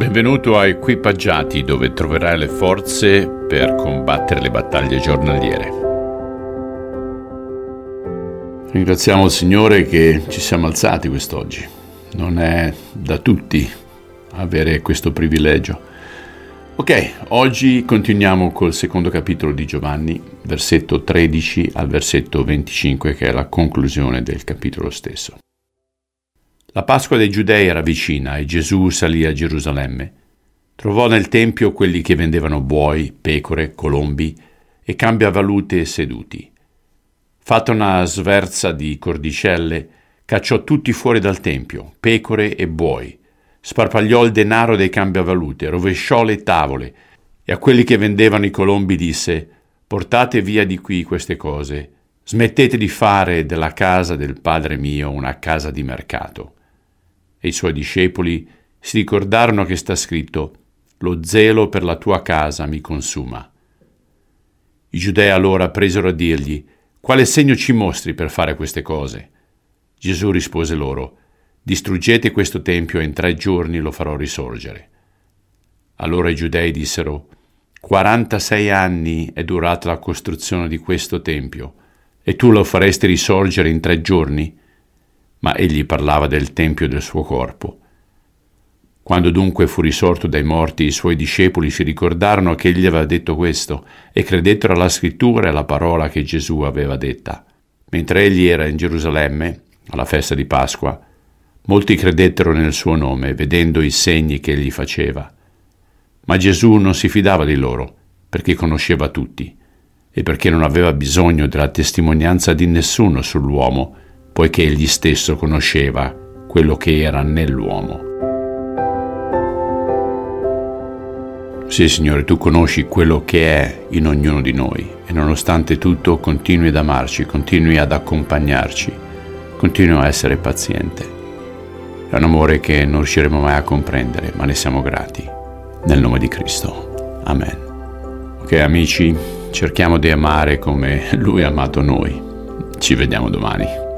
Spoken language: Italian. Benvenuto a Equipaggiati, dove troverai le forze per combattere le battaglie giornaliere. Ringraziamo il Signore che ci siamo alzati quest'oggi. Non è da tutti avere questo privilegio. Ok, oggi continuiamo col secondo capitolo di Giovanni, versetto 13 al versetto 25, che è la conclusione del capitolo stesso. La Pasqua dei Giudei era vicina e Gesù salì a Gerusalemme. Trovò nel Tempio quelli che vendevano buoi, pecore, colombi e cambiavalute seduti. Fatta una sverza di cordicelle, cacciò tutti fuori dal Tempio, pecore e buoi. Sparpagliò il denaro dei cambiavalute, rovesciò le tavole e a quelli che vendevano i colombi disse: «Portate via di qui queste cose, smettete di fare della casa del Padre mio una casa di mercato». E i suoi discepoli si ricordarono che sta scritto: «Lo zelo per la tua casa mi consuma». I giudei allora presero a dirgli: «Quale segno ci mostri per fare queste cose?» Gesù rispose loro: «Distruggete questo tempio e in 3 giorni lo farò risorgere». Allora i giudei dissero: 46 anni è durata la costruzione di questo tempio e tu lo faresti risorgere in 3 giorni? Ma egli parlava del tempio del suo corpo. Quando dunque fu risorto dai morti, i suoi discepoli si ricordarono che egli aveva detto questo e credettero alla Scrittura e alla parola che Gesù aveva detta. Mentre egli era in Gerusalemme, alla festa di Pasqua, molti credettero nel suo nome, vedendo i segni che egli faceva. Ma Gesù non si fidava di loro, perché conosceva tutti e perché non aveva bisogno della testimonianza di nessuno sull'uomo, poiché egli stesso conosceva quello che era nell'uomo. Sì, Signore, Tu conosci quello che è in ognuno di noi e nonostante tutto continui ad amarci, continui ad accompagnarci, continui a essere paziente. È un amore che non riusciremo mai a comprendere, ma ne siamo grati. Nel nome di Cristo. Amen. Ok amici, cerchiamo di amare come Lui ha amato noi. Ci vediamo domani.